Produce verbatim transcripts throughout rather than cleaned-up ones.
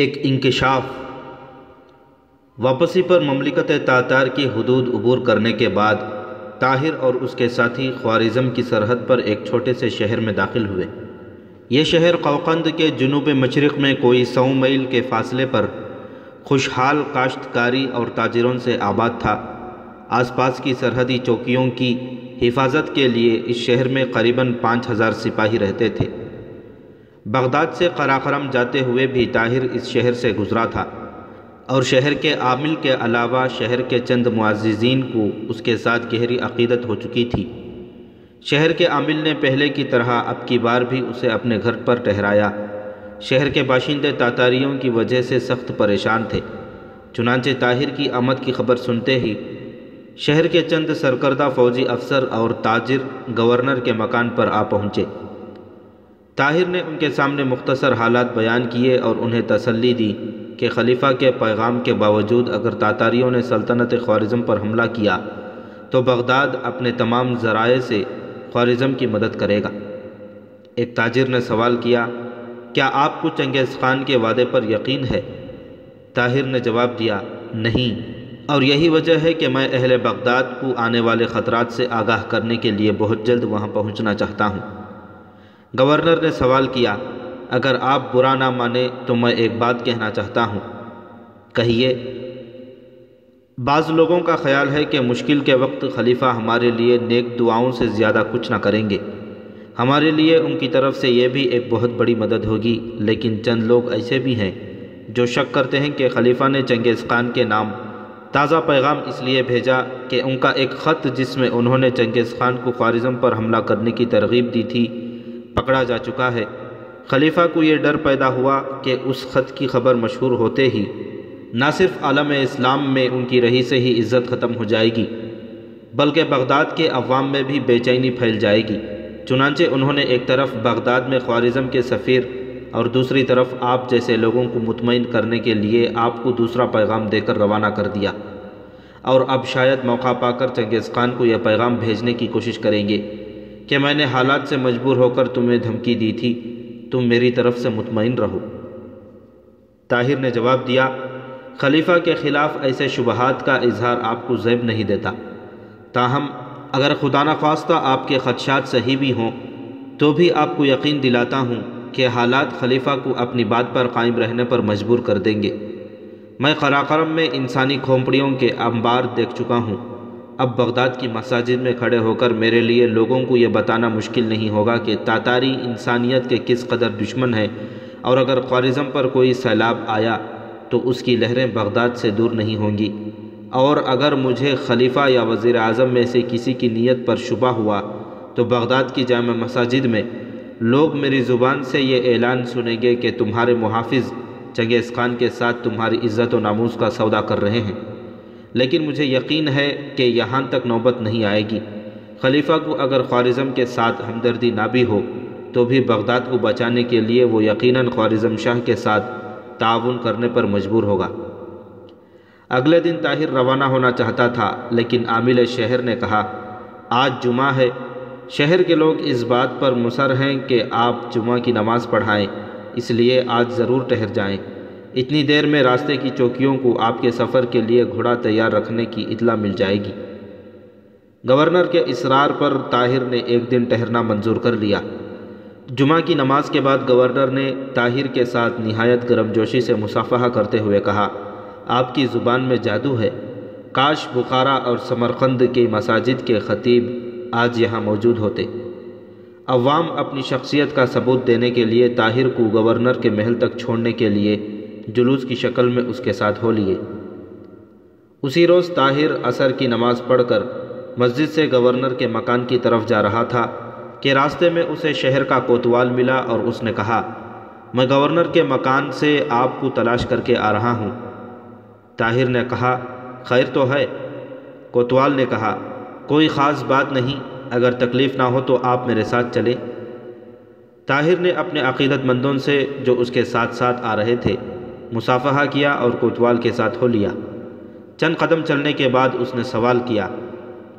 ایک انکشاف۔ واپسی پر مملکت تاتار کی حدود عبور کرنے کے بعد طاہر اور اس کے ساتھی خوارزم کی سرحد پر ایک چھوٹے سے شہر میں داخل ہوئے۔ یہ شہر قوقند کے جنوب مشرق میں کوئی سو میل کے فاصلے پر خوشحال کاشتکاری اور تاجروں سے آباد تھا۔ آس پاس کی سرحدی چوکیوں کی حفاظت کے لیے اس شہر میں قریباً پانچ ہزار سپاہی رہتے تھے۔ بغداد سے قراقرم جاتے ہوئے بھی طاہر اس شہر سے گزرا تھا اور شہر کے عامل کے علاوہ شہر کے چند معززین کو اس کے ساتھ گہری عقیدت ہو چکی تھی۔ شہر کے عامل نے پہلے کی طرح اب کی بار بھی اسے اپنے گھر پر ٹھہرایا۔ شہر کے باشندے تاتاریوں کی وجہ سے سخت پریشان تھے، چنانچہ طاہر کی آمد کی خبر سنتے ہی شہر کے چند سرکردہ فوجی افسر اور تاجر گورنر کے مکان پر آ پہنچے۔ طاہر نے ان کے سامنے مختصر حالات بیان کیے اور انہیں تسلی دی کہ خلیفہ کے پیغام کے باوجود اگر تاتاریوں نے سلطنت خوارزم پر حملہ کیا تو بغداد اپنے تمام ذرائع سے خوارزم کی مدد کرے گا۔ ایک تاجر نے سوال کیا، کیا آپ کو چنگیز خان کے وعدے پر یقین ہے؟ طاہر نے جواب دیا، نہیں، اور یہی وجہ ہے کہ میں اہل بغداد کو آنے والے خطرات سے آگاہ کرنے کے لیے بہت جلد وہاں پہنچنا چاہتا ہوں۔ گورنر نے سوال کیا، اگر آپ برا نہ مانیں تو میں ایک بات کہنا چاہتا ہوں، کہیے۔ بعض لوگوں کا خیال ہے کہ مشکل کے وقت خلیفہ ہمارے لیے نیک دعاؤں سے زیادہ کچھ نہ کریں گے، ہمارے لیے ان کی طرف سے یہ بھی ایک بہت بڑی مدد ہوگی، لیکن چند لوگ ایسے بھی ہیں جو شک کرتے ہیں کہ خلیفہ نے چنگیز خان کے نام تازہ پیغام اس لیے بھیجا کہ ان کا ایک خط جس میں انہوں نے چنگیز خان کو خوارزم پر حملہ کرنے کی ترغیب دی تھی پکڑا جا چکا ہے۔ خلیفہ کو یہ ڈر پیدا ہوا کہ اس خط کی خبر مشہور ہوتے ہی نہ صرف عالم اسلام میں ان کی رہی سے ہی عزت ختم ہو جائے گی بلکہ بغداد کے عوام میں بھی بے چینی پھیل جائے گی۔ چنانچہ انہوں نے ایک طرف بغداد میں خوارزم کے سفیر اور دوسری طرف آپ جیسے لوگوں کو مطمئن کرنے کے لیے آپ کو دوسرا پیغام دے کر روانہ کر دیا، اور اب شاید موقع پا کر چنگیز خان کو یہ پیغام بھیجنے کی کوشش کریں گے کہ میں نے حالات سے مجبور ہو کر تمہیں دھمکی دی تھی، تم میری طرف سے مطمئن رہو۔ طاہر نے جواب دیا، خلیفہ کے خلاف ایسے شبہات کا اظہار آپ کو زیب نہیں دیتا، تاہم اگر خدا نخواستہ آپ کے خدشات صحیح بھی ہوں تو بھی آپ کو یقین دلاتا ہوں کہ حالات خلیفہ کو اپنی بات پر قائم رہنے پر مجبور کر دیں گے۔ میں قراقرم میں انسانی کھوپڑیوں کے انبار دیکھ چکا ہوں، اب بغداد کی مساجد میں کھڑے ہو کر میرے لیے لوگوں کو یہ بتانا مشکل نہیں ہوگا کہ تاتاری انسانیت کے کس قدر دشمن ہیں، اور اگر خوارزم پر کوئی سیلاب آیا تو اس کی لہریں بغداد سے دور نہیں ہوں گی، اور اگر مجھے خلیفہ یا وزیر اعظم میں سے کسی کی نیت پر شبہ ہوا تو بغداد کی جامع مساجد میں لوگ میری زبان سے یہ اعلان سنیں گے کہ تمہارے محافظ چنگیز خان کے ساتھ تمہاری عزت و ناموس کا سودا کر رہے ہیں۔ لیکن مجھے یقین ہے کہ یہاں تک نوبت نہیں آئے گی، خلیفہ کو اگر خوارزم کے ساتھ ہمدردی نہ بھی ہو تو بھی بغداد کو بچانے کے لیے وہ یقیناً خوارزم شاہ کے ساتھ تعاون کرنے پر مجبور ہوگا۔ اگلے دن طاہر روانہ ہونا چاہتا تھا، لیکن عامل شہر نے کہا، آج جمعہ ہے، شہر کے لوگ اس بات پر مصر ہیں کہ آپ جمعہ کی نماز پڑھائیں، اس لیے آج ضرور ٹھہر جائیں، اتنی دیر میں راستے کی چوکیوں کو آپ کے سفر کے لیے گھوڑا تیار رکھنے کی اطلاع مل جائے گی۔ گورنر کے اصرار پر طاہر نے ایک دن ٹھہرنا منظور کر لیا۔ جمعہ کی نماز کے بعد گورنر نے طاہر کے ساتھ نہایت گرم جوشی سے مصافحہ کرتے ہوئے کہا، آپ کی زبان میں جادو ہے، کاش بخارا اور سمرقند کی مساجد کے خطیب آج یہاں موجود ہوتے۔ عوام اپنی شخصیت کا ثبوت دینے کے لیے طاہر کو گورنر کے محل تک چھوڑنے کے لیے جلوس کی شکل میں اس کے ساتھ ہو لیے۔ اسی روز طاہر عصر کی نماز پڑھ کر مسجد سے گورنر کے مکان کی طرف جا رہا تھا کہ راستے میں اسے شہر کا کوتوال ملا اور اس نے کہا، میں گورنر کے مکان سے آپ کو تلاش کر کے آ رہا ہوں۔ طاہر نے کہا، خیر تو ہے؟ کوتوال نے کہا، کوئی خاص بات نہیں، اگر تکلیف نہ ہو تو آپ میرے ساتھ چلیں۔ طاہر نے اپنے عقیدت مندوں سے جو اس کے ساتھ ساتھ آ رہے تھے مصافحہ کیا اور کوتوال کے ساتھ ہو لیا۔ چند قدم چلنے کے بعد اس نے سوال کیا،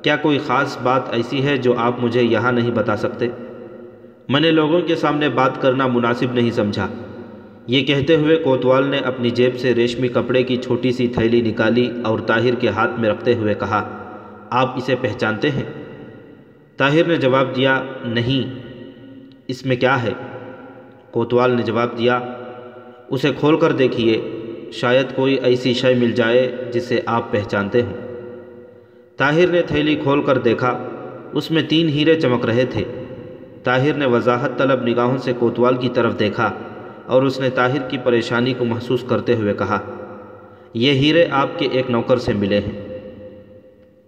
کیا کوئی خاص بات ایسی ہے جو آپ مجھے یہاں نہیں بتا سکتے؟ میں نے لوگوں کے سامنے بات کرنا مناسب نہیں سمجھا، یہ کہتے ہوئے کوتوال نے اپنی جیب سے ریشمی کپڑے کی چھوٹی سی تھیلی نکالی اور طاہر کے ہاتھ میں رکھتے ہوئے کہا، آپ اسے پہچانتے ہیں؟ طاہر نے جواب دیا، نہیں، اس میں کیا ہے؟ کوتوال نے جواب دیا، اسے کھول کر دیکھیے، شاید کوئی ایسی شے مل جائے جسے آپ پہچانتے ہوں۔ طاہر نے تھیلی کھول کر دیکھا، اس میں تین ہیرے چمک رہے تھے۔ طاہر نے وضاحت طلب نگاہوں سے کوتوال کی طرف دیکھا اور اس نے طاہر کی پریشانی کو محسوس کرتے ہوئے کہا، یہ ہیرے آپ کے ایک نوکر سے ملے ہیں۔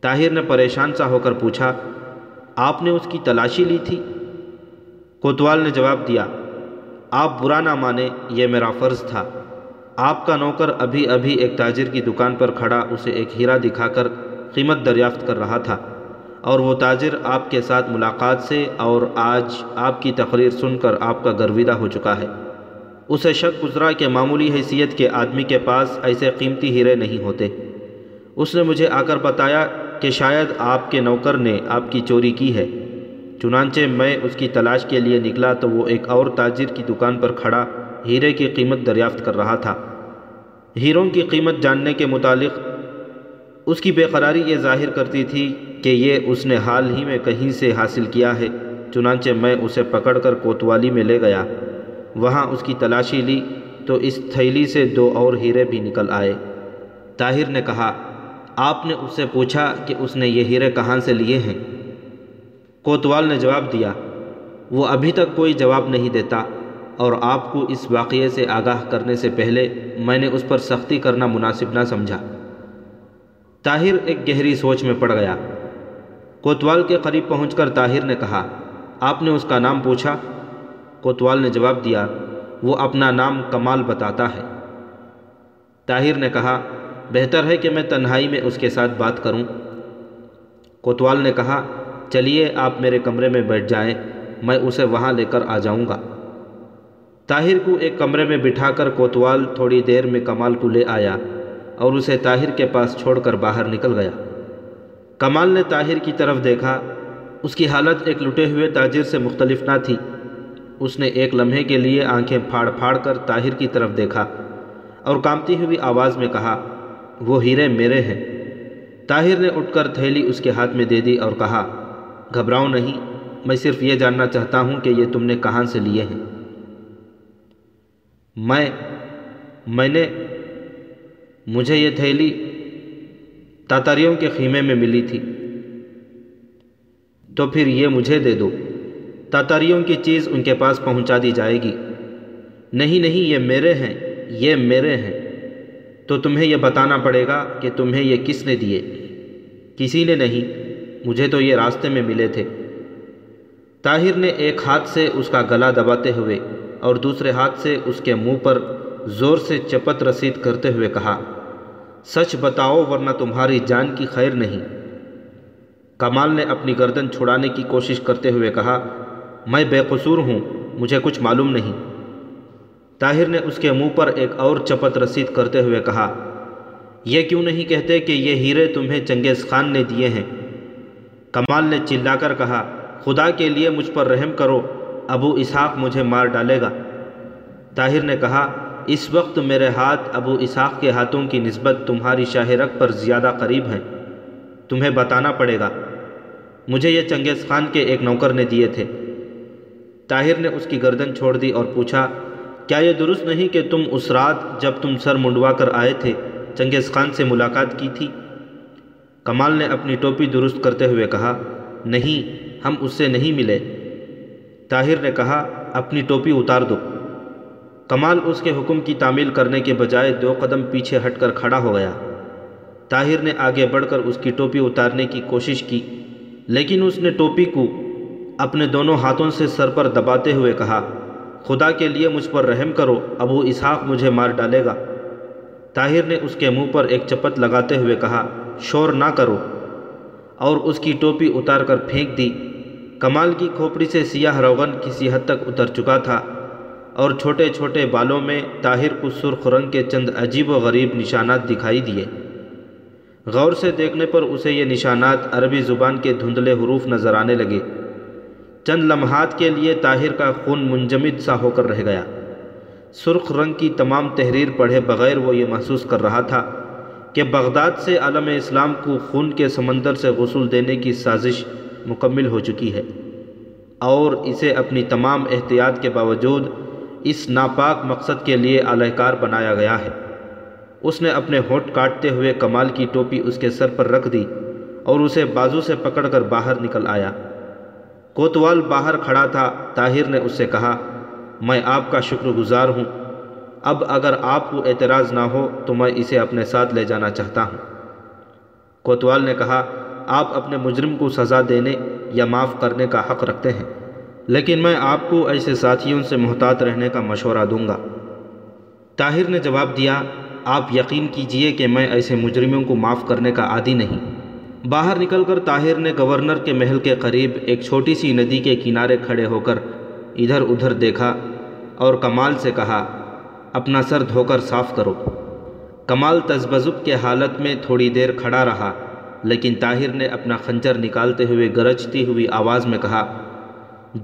طاہر نے پریشان سا ہو کر پوچھا، آپ نے اس کی تلاشی لی تھی؟ کوتوال نے جواب دیا، آپ برا نہ مانیں، یہ میرا فرض تھا۔ آپ کا نوکر ابھی ابھی ایک تاجر کی دکان پر کھڑا اسے ایک ہیرا دکھا کر قیمت دریافت کر رہا تھا، اور وہ تاجر آپ کے ساتھ ملاقات سے اور آج آپ کی تقریر سن کر آپ کا گرویدہ ہو چکا ہے۔ اسے شک گزرا کہ معمولی حیثیت کے آدمی کے پاس ایسے قیمتی ہیرے نہیں ہوتے۔ اس نے مجھے آ کر بتایا کہ شاید آپ کے نوکر نے آپ کی چوری کی ہے، چنانچہ میں اس کی تلاش کے لیے نکلا تو وہ ایک اور تاجر کی دکان پر کھڑا ہیرے کی قیمت دریافت کر رہا تھا۔ ہیروں کی قیمت جاننے کے متعلق اس کی بے قراری یہ ظاہر کرتی تھی کہ یہ اس نے حال ہی میں کہیں سے حاصل کیا ہے، چنانچہ میں اسے پکڑ کر کوتوالی میں لے گیا، وہاں اس کی تلاشی لی تو اس تھیلی سے دو اور ہیرے بھی نکل آئے۔ طاہر نے کہا، آپ نے اس سے پوچھا کہ اس نے یہ ہیرے کہاں سے لیے ہیں؟ کوتوال نے جواب دیا، وہ ابھی تک کوئی جواب نہیں دیتا، اور آپ کو اس واقعے سے آگاہ کرنے سے پہلے میں نے اس پر سختی کرنا مناسب نہ سمجھا۔ طاہر ایک گہری سوچ میں پڑ گیا۔ کوتوال کے قریب پہنچ کر طاہر نے کہا، آپ نے اس کا نام پوچھا؟ کوتوال نے جواب دیا، وہ اپنا نام کمال بتاتا ہے۔ طاہر نے کہا، بہتر ہے کہ میں تنہائی میں اس کے ساتھ بات کروں۔ کوتوال نے کہا، چلیے آپ میرے کمرے میں بیٹھ جائیں، میں اسے وہاں لے کر آ جاؤں گا۔ طاہر کو ایک کمرے میں بٹھا کر کوتوال تھوڑی دیر میں کمال کو لے آیا اور اسے طاہر کے پاس چھوڑ کر باہر نکل گیا۔ کمال نے طاہر کی طرف دیکھا، اس کی حالت ایک لٹے ہوئے تاجر سے مختلف نہ تھی۔ اس نے ایک لمحے کے لیے آنکھیں پھاڑ پھاڑ کر طاہر کی طرف دیکھا اور کانپتی ہوئی آواز میں کہا، وہ ہیرے میرے ہیں۔ طاہر نے اٹھ کر تھیلی اس کے ہاتھ میں دے دی اور کہا، گھبراؤ نہیں، میں صرف یہ جاننا چاہتا ہوں کہ یہ تم نے کہاں سے لیے ہیں۔ میں میں نے مجھے یہ تھیلی تاتاریوں کے خیمے میں ملی تھی۔ تو پھر یہ مجھے دے دو، تاتاریوں کی چیز ان کے پاس پہنچا دی جائے گی۔ نہیں نہیں، یہ میرے ہیں، یہ میرے ہیں۔ تو تمہیں یہ بتانا پڑے گا کہ تمہیں یہ کس نے دیے۔ کسی نے نہیں، مجھے تو یہ راستے میں ملے تھے۔ طاہر نے ایک ہاتھ سے اس کا گلا دباتے ہوئے اور دوسرے ہاتھ سے اس کے منہ پر زور سے چپت رسید کرتے ہوئے کہا، سچ بتاؤ ورنہ تمہاری جان کی خیر نہیں۔ کمال نے اپنی گردن چھڑانے کی کوشش کرتے ہوئے کہا، میں بے قصور ہوں، مجھے کچھ معلوم نہیں۔ طاہر نے اس کے منہ پر ایک اور چپت رسید کرتے ہوئے کہا، یہ کیوں نہیں کہتے کہ یہ ہیرے تمہیں چنگیز خان نے دیے ہیں؟ کمال نے چلا کر کہا، خدا کے لیے مجھ پر رحم کرو، ابو اسحاق مجھے مار ڈالے گا۔ طاہر نے کہا، اس وقت میرے ہاتھ ابو اسحاق کے ہاتھوں کی نسبت تمہاری شاہ رگ پر زیادہ قریب ہیں، تمہیں بتانا پڑے گا، مجھے یہ چنگیز خان کے ایک نوکر نے دیے تھے۔ طاہر نے اس کی گردن چھوڑ دی اور پوچھا، کیا یہ درست نہیں کہ تم اس رات جب تم سر منڈوا کر آئے تھے چنگیز خان سے ملاقات کی تھی؟ کمال نے اپنی ٹوپی درست کرتے ہوئے کہا، نہیں، ہم اس سے نہیں ملے۔ طاہر نے کہا، اپنی ٹوپی اتار دو۔ کمال اس کے حکم کی تعمیل کرنے کے بجائے دو قدم پیچھے ہٹ کر کھڑا ہو گیا۔ طاہر نے آگے بڑھ کر اس کی ٹوپی اتارنے کی کوشش کی، لیکن اس نے ٹوپی کو اپنے دونوں ہاتھوں سے سر پر دباتے ہوئے کہا، خدا کے لیے مجھ پر رحم کرو، ابو اسحاق مجھے مار ڈالے گا۔ طاہر نے اس کے منہ پر ایک چپت لگاتے ہوئے کہا، شور نہ کرو، اور اس کی ٹوپی اتار کر پھینک دی۔ کمال کی کھوپڑی سے سیاہ روغن کسی حد تک اتر چکا تھا اور چھوٹے چھوٹے بالوں میں طاہر کو سرخ رنگ کے چند عجیب و غریب نشانات دکھائی دیے۔ غور سے دیکھنے پر اسے یہ نشانات عربی زبان کے دھندلے حروف نظر آنے لگے۔ چند لمحات کے لیے طاہر کا خون منجمد سا ہو کر رہ گیا، سرخ رنگ کی تمام تحریر پڑھے بغیر وہ یہ محسوس کر رہا تھا کہ بغداد سے عالم اسلام کو خون کے سمندر سے غسل دینے کی سازش مکمل ہو چکی ہے، اور اسے اپنی تمام احتیاط کے باوجود اس ناپاک مقصد کے لیے اعلی کار بنایا گیا ہے۔ اس نے اپنے ہونٹ کاٹتے ہوئے کمال کی ٹوپی اس کے سر پر رکھ دی اور اسے بازو سے پکڑ کر باہر نکل آیا۔ کوتوال باہر کھڑا تھا۔ طاہر نے اس سے کہا، میں آپ کا شکر گزار ہوں، اب اگر آپ کو اعتراض نہ ہو تو میں اسے اپنے ساتھ لے جانا چاہتا ہوں۔ کوتوال نے کہا، آپ اپنے مجرم کو سزا دینے یا معاف کرنے کا حق رکھتے ہیں، لیکن میں آپ کو ایسے ساتھیوں سے محتاط رہنے کا مشورہ دوں گا۔ طاہر نے جواب دیا، آپ یقین کیجئے کہ میں ایسے مجرموں کو معاف کرنے کا عادی نہیں۔ باہر نکل کر طاہر نے گورنر کے محل کے قریب ایک چھوٹی سی ندی کے کنارے کھڑے ہو کر ادھر ادھر دیکھا اور کمال سے کہا، اپنا سر دھو کر صاف کرو۔ کمال تذبذب کے حالت میں تھوڑی دیر کھڑا رہا، لیکن طاہر نے اپنا خنجر نکالتے ہوئے گرجتی ہوئی آواز میں کہا،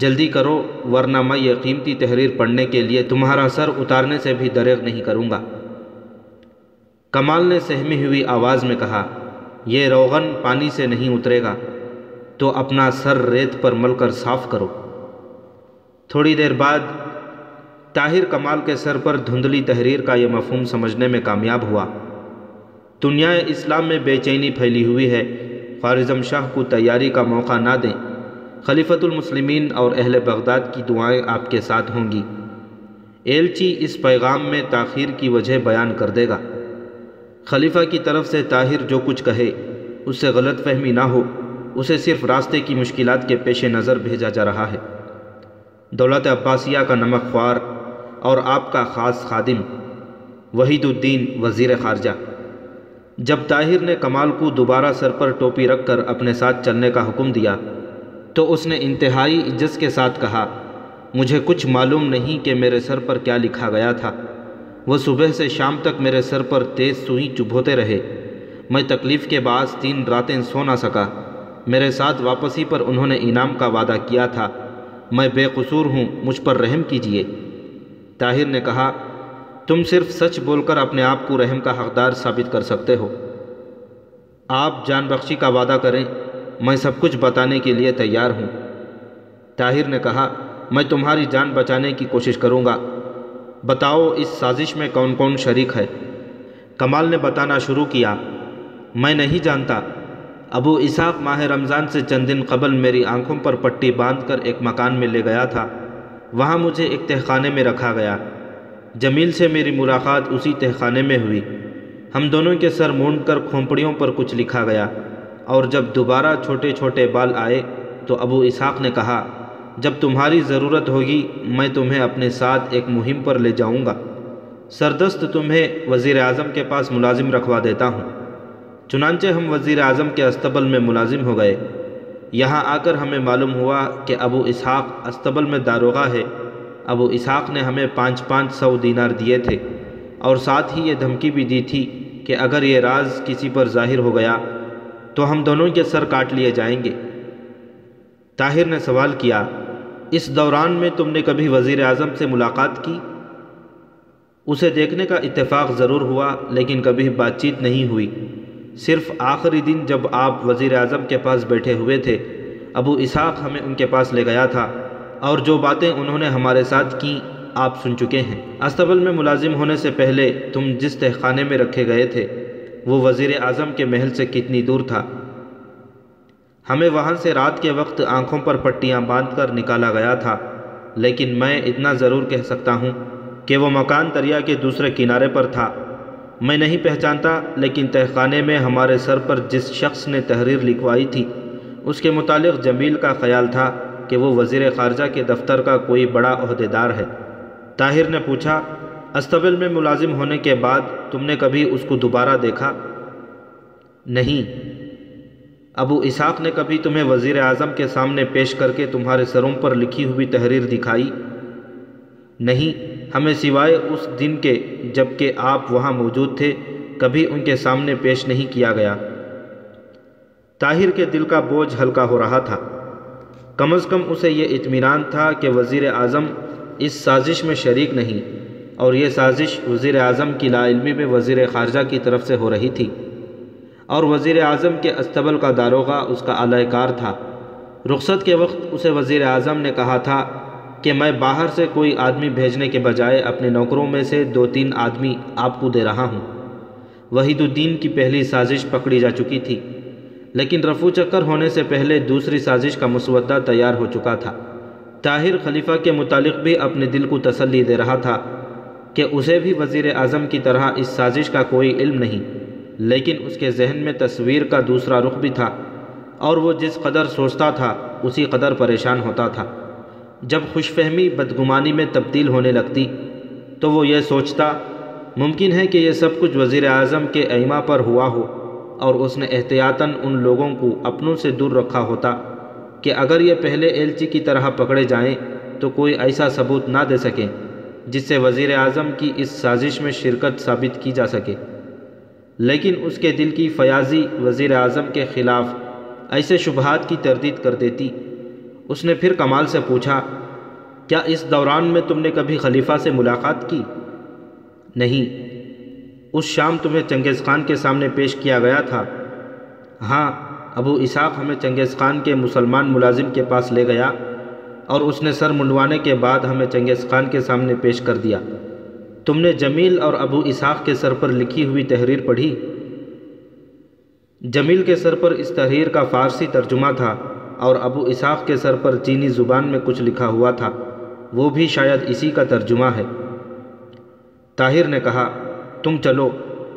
جلدی کرو ورنہ میں یہ قیمتی تحریر پڑھنے کے لیے تمہارا سر اتارنے سے بھی دریغ نہیں کروں گا۔ کمال نے سہمی ہوئی آواز میں کہا، یہ روغن پانی سے نہیں اترے گا تو اپنا سر ریت پر مل کر صاف کرو۔ تھوڑی دیر بعد طاہر کمال کے سر پر دھندلی تحریر کا یہ مفہوم سمجھنے میں کامیاب ہوا۔ دنیا اسلام میں بے چینی پھیلی ہوئی ہے، خوارزم شاہ کو تیاری کا موقع نہ دیں، خلیفۃ المسلمین اور اہل بغداد کی دعائیں آپ کے ساتھ ہوں گی۔ ایلچی اس پیغام میں تاخیر کی وجہ بیان کر دے گا۔ خلیفہ کی طرف سے طاہر جو کچھ کہے اس سے غلط فہمی نہ ہو، اسے صرف راستے کی مشکلات کے پیش نظر بھیجا جا رہا ہے۔ دولت عباسیہ کا نمک خوار اور آپ کا خاص خادم وحید الدین وزیر خارجہ۔ جب طاہر نے کمال کو دوبارہ سر پر ٹوپی رکھ کر اپنے ساتھ چلنے کا حکم دیا تو اس نے انتہائی عجز کے ساتھ کہا، مجھے کچھ معلوم نہیں کہ میرے سر پر کیا لکھا گیا تھا۔ وہ صبح سے شام تک میرے سر پر تیز سوئی چبھوتے رہے، میں تکلیف کے باعث تین راتیں سو نہ سکا۔ میرے ساتھ واپسی پر انہوں نے انعام کا وعدہ کیا تھا، میں بے قصور ہوں، مجھ پر رحم کیجیے۔ طاہر نے کہا، تم صرف سچ بول کر اپنے آپ کو رحم کا حقدار ثابت کر سکتے ہو، آپ جان بخشی کا وعدہ کریں، میں سب کچھ بتانے کے لیے تیار ہوں۔ طاہر نے کہا، میں تمہاری جان بچانے کی کوشش کروں گا، بتاؤ اس سازش میں کون کون شریک ہے۔ کمال نے بتانا شروع کیا، میں نہیں جانتا، ابو اسحاق ماہ رمضان سے چند دن قبل میری آنکھوں پر پٹی باندھ کر ایک مکان میں لے گیا تھا، وہاں مجھے ایک تہخانے میں رکھا گیا۔ جمیل سے میری ملاقات اسی تہخانے میں ہوئی، ہم دونوں کے سر مونڈ کر کھوپڑیوں پر کچھ لکھا گیا، اور جب دوبارہ چھوٹے چھوٹے بال آئے تو ابو اسحاق نے کہا، جب تمہاری ضرورت ہوگی میں تمہیں اپنے ساتھ ایک مہم پر لے جاؤں گا، سردست تمہیں وزیر اعظم کے پاس ملازم رکھوا دیتا ہوں۔ چنانچہ ہم وزیر اعظم کے استبل میں ملازم ہو گئے۔ یہاں آ کر ہمیں معلوم ہوا کہ ابو اسحاق استبل میں داروغہ ہے۔ ابو اسحاق نے ہمیں پانچ پانچ سو دینار دیے تھے، اور ساتھ ہی یہ دھمکی بھی دی تھی کہ اگر یہ راز کسی پر ظاہر ہو گیا تو ہم دونوں کے سر کاٹ لیے جائیں گے۔ طاہر نے سوال کیا، اس دوران میں تم نے کبھی وزیر اعظم سے ملاقات کی؟ اسے دیکھنے کا اتفاق ضرور ہوا، لیکن کبھی بات چیت نہیں ہوئی۔ صرف آخری دن جب آپ وزیر اعظم کے پاس بیٹھے ہوئے تھے، ابو اسحاق ہمیں ان کے پاس لے گیا تھا، اور جو باتیں انہوں نے ہمارے ساتھ کیں آپ سن چکے ہیں۔ استبل میں ملازم ہونے سے پہلے تم جس تہخانے میں رکھے گئے تھے وہ وزیر اعظم کے محل سے کتنی دور تھا؟ ہمیں وہاں سے رات کے وقت آنکھوں پر پٹیاں باندھ کر نکالا گیا تھا، لیکن میں اتنا ضرور کہہ سکتا ہوں کہ وہ مکان دریا کے دوسرے کنارے پر تھا۔ میں نہیں پہچانتا، لیکن تہخانے میں ہمارے سر پر جس شخص نے تحریر لکھوائی تھی اس کے متعلق جمیل کا خیال تھا کہ وہ وزیر خارجہ کے دفتر کا کوئی بڑا عہدیدار ہے۔ طاہر نے پوچھا، استبل میں ملازم ہونے کے بعد تم نے کبھی اس کو دوبارہ دیکھا؟ نہیں۔ ابو اسحاق نے کبھی تمہیں وزیر اعظم کے سامنے پیش کر کے تمہارے سروں پر لکھی ہوئی تحریر دکھائی؟ نہیں، ہمیں سوائے اس دن کے جب کہ آپ وہاں موجود تھے کبھی ان کے سامنے پیش نہیں کیا گیا۔ طاہر کے دل کا بوجھ ہلکا ہو رہا تھا، کم از کم اسے یہ اطمینان تھا کہ وزیر اعظم اس سازش میں شریک نہیں، اور یہ سازش وزیر اعظم کی لا علمی میں وزیر خارجہ کی طرف سے ہو رہی تھی، اور وزیر اعظم کے استبل کا داروغہ اس کا اعلی کار تھا۔ رخصت کے وقت اسے وزیر اعظم نے کہا تھا کہ میں باہر سے کوئی آدمی بھیجنے کے بجائے اپنے نوکروں میں سے دو تین آدمی آپ کو دے رہا ہوں۔ وحید الدین کی پہلی سازش پکڑی جا چکی تھی، لیکن رفع چکر ہونے سے پہلے دوسری سازش کا مسودہ تیار ہو چکا تھا۔ طاہر خلیفہ کے متعلق بھی اپنے دل کو تسلی دے رہا تھا کہ اسے بھی وزیر اعظم کی طرح اس سازش کا کوئی علم نہیں، لیکن اس کے ذہن میں تصویر کا دوسرا رخ بھی تھا، اور وہ جس قدر سوچتا تھا اسی قدر پریشان ہوتا تھا۔ جب خوش فہمی بدگمانی میں تبدیل ہونے لگتی تو وہ یہ سوچتا ممکن ہے کہ یہ سب کچھ وزیر اعظم کے ایما پر ہوا ہو، اور اس نے احتیاطاً ان لوگوں کو اپنوں سے دور رکھا ہوتا کہ اگر یہ پہلے ایلچی کی طرح پکڑے جائیں تو کوئی ایسا ثبوت نہ دے سکیں جس سے وزیر اعظم کی اس سازش میں شرکت ثابت کی جا سکے۔ لیکن اس کے دل کی فیاضی وزیر اعظم کے خلاف ایسے شبہات کی تردید کر دیتی۔ اس نے پھر کمال سے پوچھا، کیا اس دوران میں تم نے کبھی خلیفہ سے ملاقات کی؟ نہیں۔ اس شام تمہیں چنگیز خان کے سامنے پیش کیا گیا تھا؟ ہاں، ابو اسحاق ہمیں چنگیز خان کے مسلمان ملازم کے پاس لے گیا اور اس نے سر منڈوانے کے بعد ہمیں چنگیز خان کے سامنے پیش کر دیا۔ تم نے جمیل اور ابو اسحاق کے سر پر لکھی ہوئی تحریر پڑھی؟ جمیل کے سر پر اس تحریر کا فارسی ترجمہ تھا اور ابو اسحاق کے سر پر چینی زبان میں کچھ لکھا ہوا تھا، وہ بھی شاید اسی کا ترجمہ ہے۔ طاہر نے کہا، تم چلو،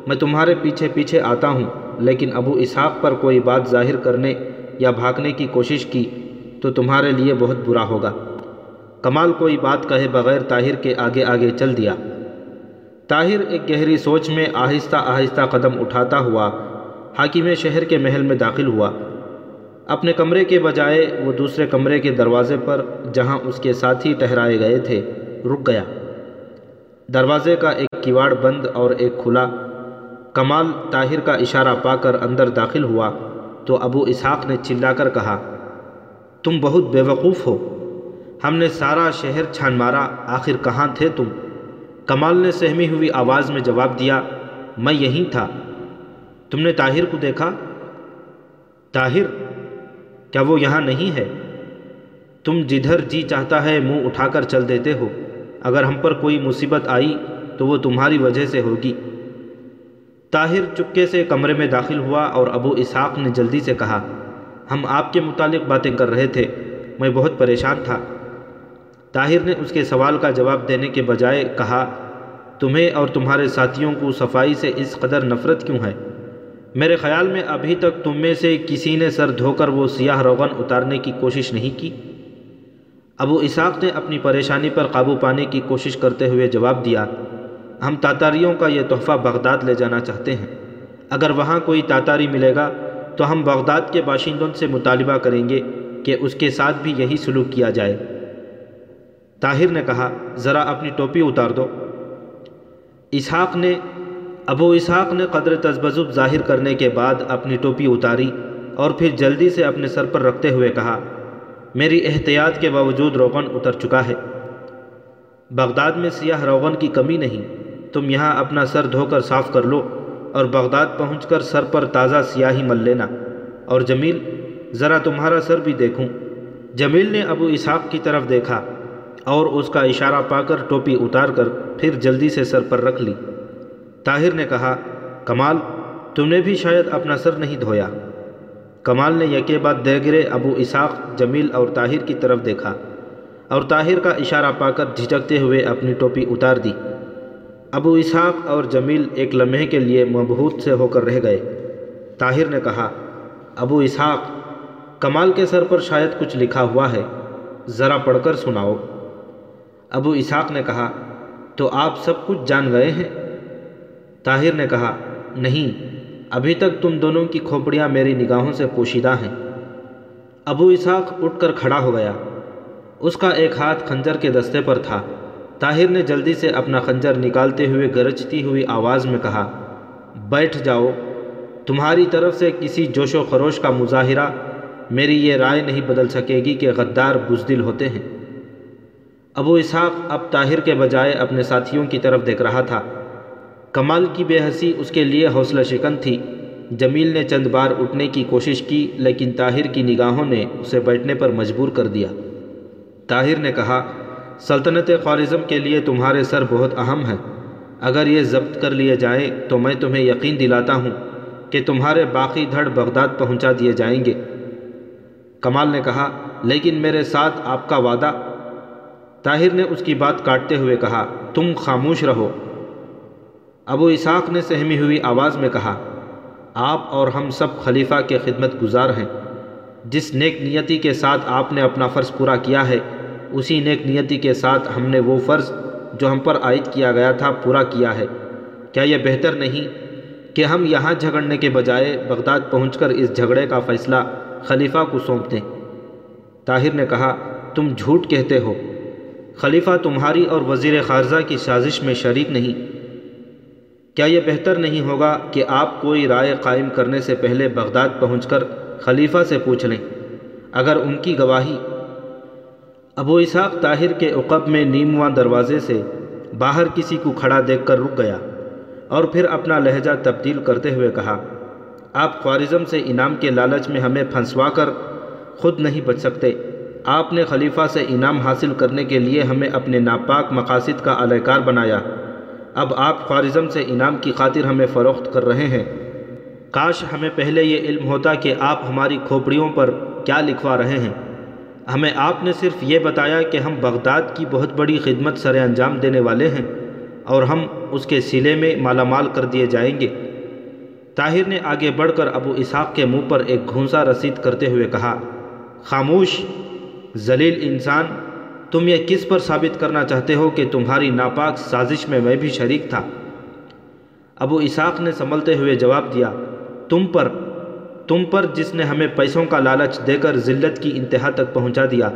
میں تمہارے پیچھے پیچھے آتا ہوں۔ لیکن ابو اسحاق پر کوئی بات ظاہر کرنے یا بھاگنے کی کوشش کی تو تمہارے لیے بہت برا ہوگا۔ کمال کوئی بات کہے بغیر طاہر کے آگے آگے چل دیا۔ طاہر ایک گہری سوچ میں آہستہ آہستہ قدم اٹھاتا ہوا حاکم شہر کے محل میں داخل ہوا۔ اپنے کمرے کے بجائے وہ دوسرے کمرے کے دروازے پر، جہاں اس کے ساتھی ٹھہرائے گئے تھے، رک گیا۔ دروازے کا ایک کیواڑ بند اور ایک کھلا۔ کمال طاہر کا اشارہ پا کر اندر داخل ہوا تو ابو اسحاق نے چلا کر کہا، تم بہت بے وقوف ہو، ہم نے سارا شہر چھان مارا، آخر کہاں تھے تم؟ کمال نے سہمی ہوئی آواز میں جواب دیا، میں یہیں تھا۔ تم نے طاہر کو دیکھا؟ طاہر؟ کیا وہ یہاں نہیں ہے؟ تم جدھر جی چاہتا ہے منہ اٹھا کر چل دیتے ہو، اگر ہم پر کوئی مصیبت آئی تو وہ تمہاری وجہ سے ہوگی۔ طاہر چپکے سے کمرے میں داخل ہوا اور ابو اسحاق نے جلدی سے کہا، ہم آپ کے متعلق باتیں کر رہے تھے، میں بہت پریشان تھا۔ طاہر نے اس کے سوال کا جواب دینے کے بجائے کہا، تمہیں اور تمہارے ساتھیوں کو صفائی سے اس قدر نفرت کیوں ہے؟ میرے خیال میں ابھی تک تم میں سے کسی نے سر دھو کر وہ سیاہ روغن اتارنے کی کوشش نہیں کی۔ ابو اسحاق نے اپنی پریشانی پر قابو پانے کی کوشش کرتے ہوئے جواب دیا، ہم تاتاریوں کا یہ تحفہ بغداد لے جانا چاہتے ہیں، اگر وہاں کوئی تاتاری ملے گا تو ہم بغداد کے باشندوں سے مطالبہ کریں گے کہ اس کے ساتھ بھی یہی سلوک کیا جائے۔ طاہر نے کہا، ذرا اپنی ٹوپی اتار دو۔ اسحاق نے ابو اسحاق نے قدر تذبذب ظاہر کرنے کے بعد اپنی ٹوپی اتاری اور پھر جلدی سے اپنے سر پر رکھتے ہوئے کہا، میری احتیاط کے باوجود روغن اتر چکا ہے۔ بغداد میں سیاہ روغن کی کمی نہیں، تم یہاں اپنا سر دھو کر صاف کر لو اور بغداد پہنچ کر سر پر تازہ سیاہی مل لینا۔ اور جمیل، ذرا تمہارا سر بھی دیکھوں۔ جمیل نے ابو اسحاق کی طرف دیکھا اور اس کا اشارہ پا کر ٹوپی اتار کر پھر جلدی سے سر پر رکھ لی۔ طاہر نے کہا، کمال، تم نے بھی شاید اپنا سر نہیں دھویا۔ کمال نے یکے بعد دیگرے ابو اسحاق، جمیل اور طاہر کی طرف دیکھا اور طاہر کا اشارہ پا کر جھجکتے ہوئے اپنی ٹوپی اتار دی۔ ابو اسحاق اور جمیل ایک لمحے کے لیے مبہوت سے ہو کر رہ گئے۔ طاہر نے کہا، ابو اسحاق، کمال کے سر پر شاید کچھ لکھا ہوا ہے، ذرا پڑھ کر سناؤ۔ ابو اسحاق نے کہا، تو آپ سب کچھ جان گئے ہیں؟ طاہر نے کہا، نہیں، ابھی تک تم دونوں کی کھوپڑیاں میری نگاہوں سے پوشیدہ ہیں۔ ابو اسحاق اٹھ کر کھڑا ہو گیا، اس کا ایک ہاتھ خنجر کے دستے پر تھا۔ طاہر نے جلدی سے اپنا خنجر نکالتے ہوئے گرجتی ہوئی آواز میں کہا، بیٹھ جاؤ، تمہاری طرف سے کسی جوش و خروش کا مظاہرہ میری یہ رائے نہیں بدل سکے گی کہ غدار بزدل ہوتے ہیں۔ ابو اسحاق اب طاہر کے بجائے اپنے ساتھیوں کی طرف دیکھ رہا تھا۔ کمال کی بے حسی اس کے لیے حوصلہ شکن تھی۔ جمیل نے چند بار اٹھنے کی کوشش کی لیکن طاہر کی نگاہوں نے اسے بیٹھنے پر مجبور کر دیا۔ طاہر نے کہا، سلطنت خوارزم کے لیے تمہارے سر بہت اہم ہیں، اگر یہ ضبط کر لیے جائیں تو میں تمہیں یقین دلاتا ہوں کہ تمہارے باقی دھڑ بغداد پہنچا دیے جائیں گے۔ کمال نے کہا، لیکن میرے ساتھ آپ کا وعدہ۔ طاہر نے اس کی بات کاٹتے ہوئے کہا، تم خاموش رہو۔ ابو اسحاق نے سہمی ہوئی آواز میں کہا، آپ اور ہم سب خلیفہ کے خدمت گزار ہیں، جس نیک نیتی کے ساتھ آپ نے اپنا فرض پورا کیا ہے اسی نیک نیتی کے ساتھ ہم نے وہ فرض جو ہم پر عائد کیا گیا تھا پورا کیا ہے۔ کیا یہ بہتر نہیں کہ ہم یہاں جھگڑنے کے بجائے بغداد پہنچ کر اس جھگڑے کا فیصلہ خلیفہ کو سونپ دیں؟ طاہر نے کہا، تم جھوٹ کہتے ہو، خلیفہ تمہاری اور وزیر خارجہ کی سازش میں شریک نہیں۔ کیا یہ بہتر نہیں ہوگا کہ آپ کوئی رائے قائم کرنے سے پہلے بغداد پہنچ کر خلیفہ سے پوچھ لیں، اگر ان کی گواہی؟ ابو اسحاق طاہر کے عقب میں نیمواں دروازے سے باہر کسی کو کھڑا دیکھ کر رک گیا اور پھر اپنا لہجہ تبدیل کرتے ہوئے کہا، آپ خوارزم سے انعام کے لالچ میں ہمیں پھنسوا کر خود نہیں بچ سکتے، آپ نے خلیفہ سے انعام حاصل کرنے کے لیے ہمیں اپنے ناپاک مقاصد کا اہلکار بنایا، اب آپ خوارزم سے انعام کی خاطر ہمیں فروخت کر رہے ہیں۔ کاش ہمیں پہلے یہ علم ہوتا کہ آپ ہماری کھوپڑیوں پر کیا لکھوا رہے ہیں۔ ہمیں آپ نے صرف یہ بتایا کہ ہم بغداد کی بہت بڑی خدمت سر انجام دینے والے ہیں اور ہم اس کے سلے میں مالا مال کر دیے جائیں گے۔ طاہر نے آگے بڑھ کر ابو اسحاق کے منہ پر ایک گھونسا رسید کرتے ہوئے کہا، خاموش ذلیل انسان، تم یہ کس پر ثابت کرنا چاہتے ہو کہ تمہاری ناپاک سازش میں میں بھی شریک تھا؟ ابو اسحاق نے سنبھلتے ہوئے جواب دیا، تم پر تم پر جس نے ہمیں پیسوں کا لالچ دے کر ذلت کی انتہا تک پہنچا دیا۔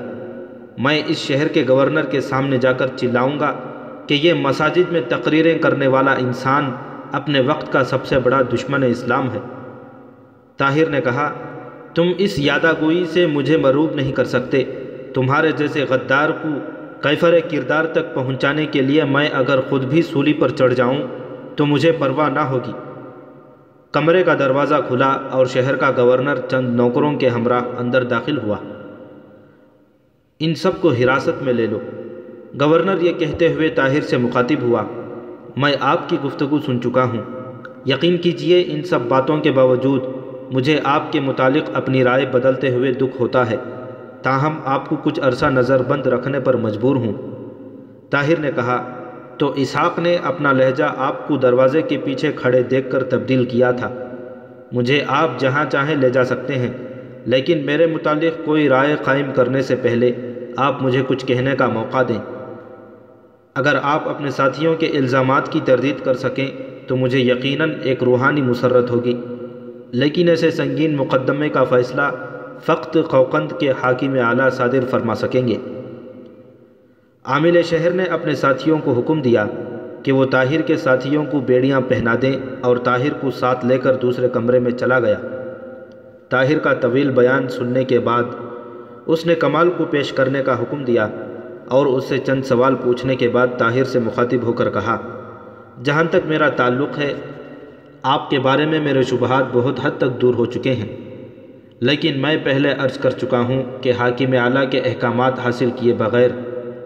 میں اس شہر کے گورنر کے سامنے جا کر چلاؤں گا کہ یہ مساجد میں تقریریں کرنے والا انسان اپنے وقت کا سب سے بڑا دشمن اسلام ہے۔ طاہر نے کہا، تم اس یادہ گوئی سے مجھے مروب نہیں کر سکتے، تمہارے جیسے غدار کو کیفر کردار تک پہنچانے کے لیے میں اگر خود بھی سولی پر چڑھ جاؤں تو مجھے پرواہ نہ ہوگی۔ کمرے کا دروازہ کھلا اور شہر کا گورنر چند نوکروں کے ہمراہ اندر داخل ہوا۔ ان سب کو حراست میں لے لو، گورنر یہ کہتے ہوئے طاہر سے مخاطب ہوا، میں آپ کی گفتگو سن چکا ہوں، یقین کیجئے ان سب باتوں کے باوجود مجھے آپ کے متعلق اپنی رائے بدلتے ہوئے دکھ ہوتا ہے، تاہم آپ کو کچھ عرصہ نظر بند رکھنے پر مجبور ہوں۔ طاہر نے کہا، تو اسحاق نے اپنا لہجہ آپ کو دروازے کے پیچھے کھڑے دیکھ کر تبدیل کیا تھا، مجھے آپ جہاں چاہیں لے جا سکتے ہیں لیکن میرے متعلق کوئی رائے قائم کرنے سے پہلے آپ مجھے کچھ کہنے کا موقع دیں، اگر آپ اپنے ساتھیوں کے الزامات کی تردید کر سکیں تو مجھے یقیناً ایک روحانی مسرت ہوگی، لیکن ایسے سنگین مقدمے کا فیصلہ فقط قوقند کے حاکم اعلیٰ صادر فرما سکیں گے۔ عامل شہر نے اپنے ساتھیوں کو حکم دیا کہ وہ طاہر کے ساتھیوں کو بیڑیاں پہنا دیں اور طاہر کو ساتھ لے کر دوسرے کمرے میں چلا گیا۔ طاہر کا طویل بیان سننے کے بعد اس نے کمال کو پیش کرنے کا حکم دیا اور اس سے چند سوال پوچھنے کے بعد طاہر سے مخاطب ہو کر کہا، جہاں تک میرا تعلق ہے آپ کے بارے میں میرے شبہات بہت حد تک دور ہو چکے ہیں، لیکن میں پہلے عرض کر چکا ہوں کہ حاکم اعلیٰ کے احکامات حاصل کیے بغیر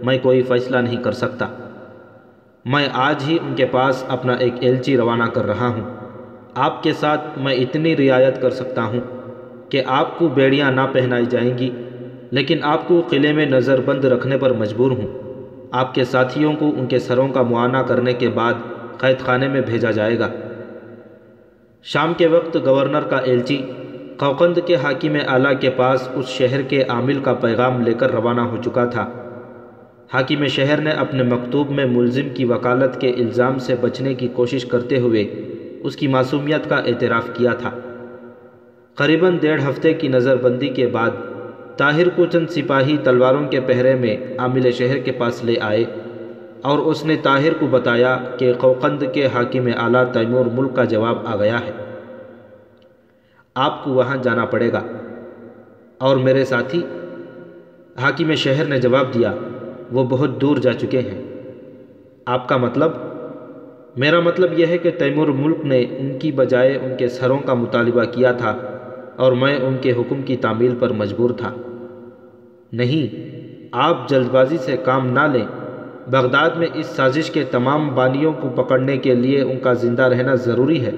میں کوئی فیصلہ نہیں کر سکتا، میں آج ہی ان کے پاس اپنا ایک ایلچی روانہ کر رہا ہوں، آپ کے ساتھ میں اتنی رعایت کر سکتا ہوں کہ آپ کو بیڑیاں نہ پہنائی جائیں گی، لیکن آپ کو قلعے میں نظر بند رکھنے پر مجبور ہوں، آپ کے ساتھیوں کو ان کے سروں کا معائنہ کرنے کے بعد قید خانے میں بھیجا جائے گا۔ شام کے وقت گورنر کا ایلچی قوقند کے حاکم اعلیٰ کے پاس اس شہر کے عامل کا پیغام لے کر روانہ ہو چکا تھا۔ حاکم شہر نے اپنے مکتوب میں ملزم کی وکالت کے الزام سے بچنے کی کوشش کرتے ہوئے اس کی معصومیت کا اعتراف کیا تھا۔ قریباً ڈیڑھ ہفتے کی نظر بندی کے بعد طاہر کو چند سپاہی تلواروں کے پہرے میں عامل شہر کے پاس لے آئے اور اس نے طاہر کو بتایا کہ قوقند کے حاکم اعلیٰ تیمور ملک کا جواب آ گیا ہے، آپ کو وہاں جانا پڑے گا۔ اور میرے ساتھی؟ حاکم شہر نے جواب دیا، وہ بہت دور جا چکے ہیں۔ آپ کا مطلب؟ میرا مطلب یہ ہے کہ تیمور ملک نے ان کی بجائے ان کے سروں کا مطالبہ کیا تھا اور میں ان کے حکم کی تعمیل پر مجبور تھا۔ نہیں، آپ جلد بازی سے کام نہ لیں۔ بغداد میں اس سازش کے تمام بانیوں کو پکڑنے کے لیے ان کا زندہ رہنا ضروری ہے۔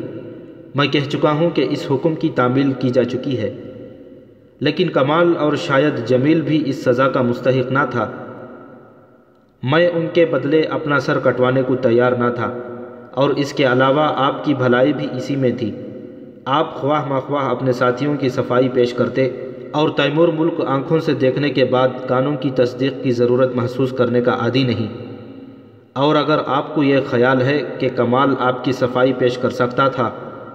میں کہہ چکا ہوں کہ اس حکم کی تعمیل کی جا چکی ہے، لیکن کمال اور شاید جمیل بھی اس سزا کا مستحق نہ تھا۔ میں ان کے بدلے اپنا سر کٹوانے کو تیار نہ تھا، اور اس کے علاوہ آپ کی بھلائی بھی اسی میں تھی۔ آپ خواہ مخواہ اپنے ساتھیوں کی صفائی پیش کرتے اور تیمور ملک آنکھوں سے دیکھنے کے بعد کانوں کی تصدیق کی ضرورت محسوس کرنے کا عادی نہیں، اور اگر آپ کو یہ خیال ہے کہ کمال آپ کی صفائی پیش کر سکتا تھا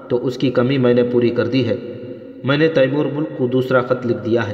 تو اس کی کمی میں نے پوری کر دی ہے۔ میں نے تیمور ملک کو دوسرا خط لکھ دیا ہے۔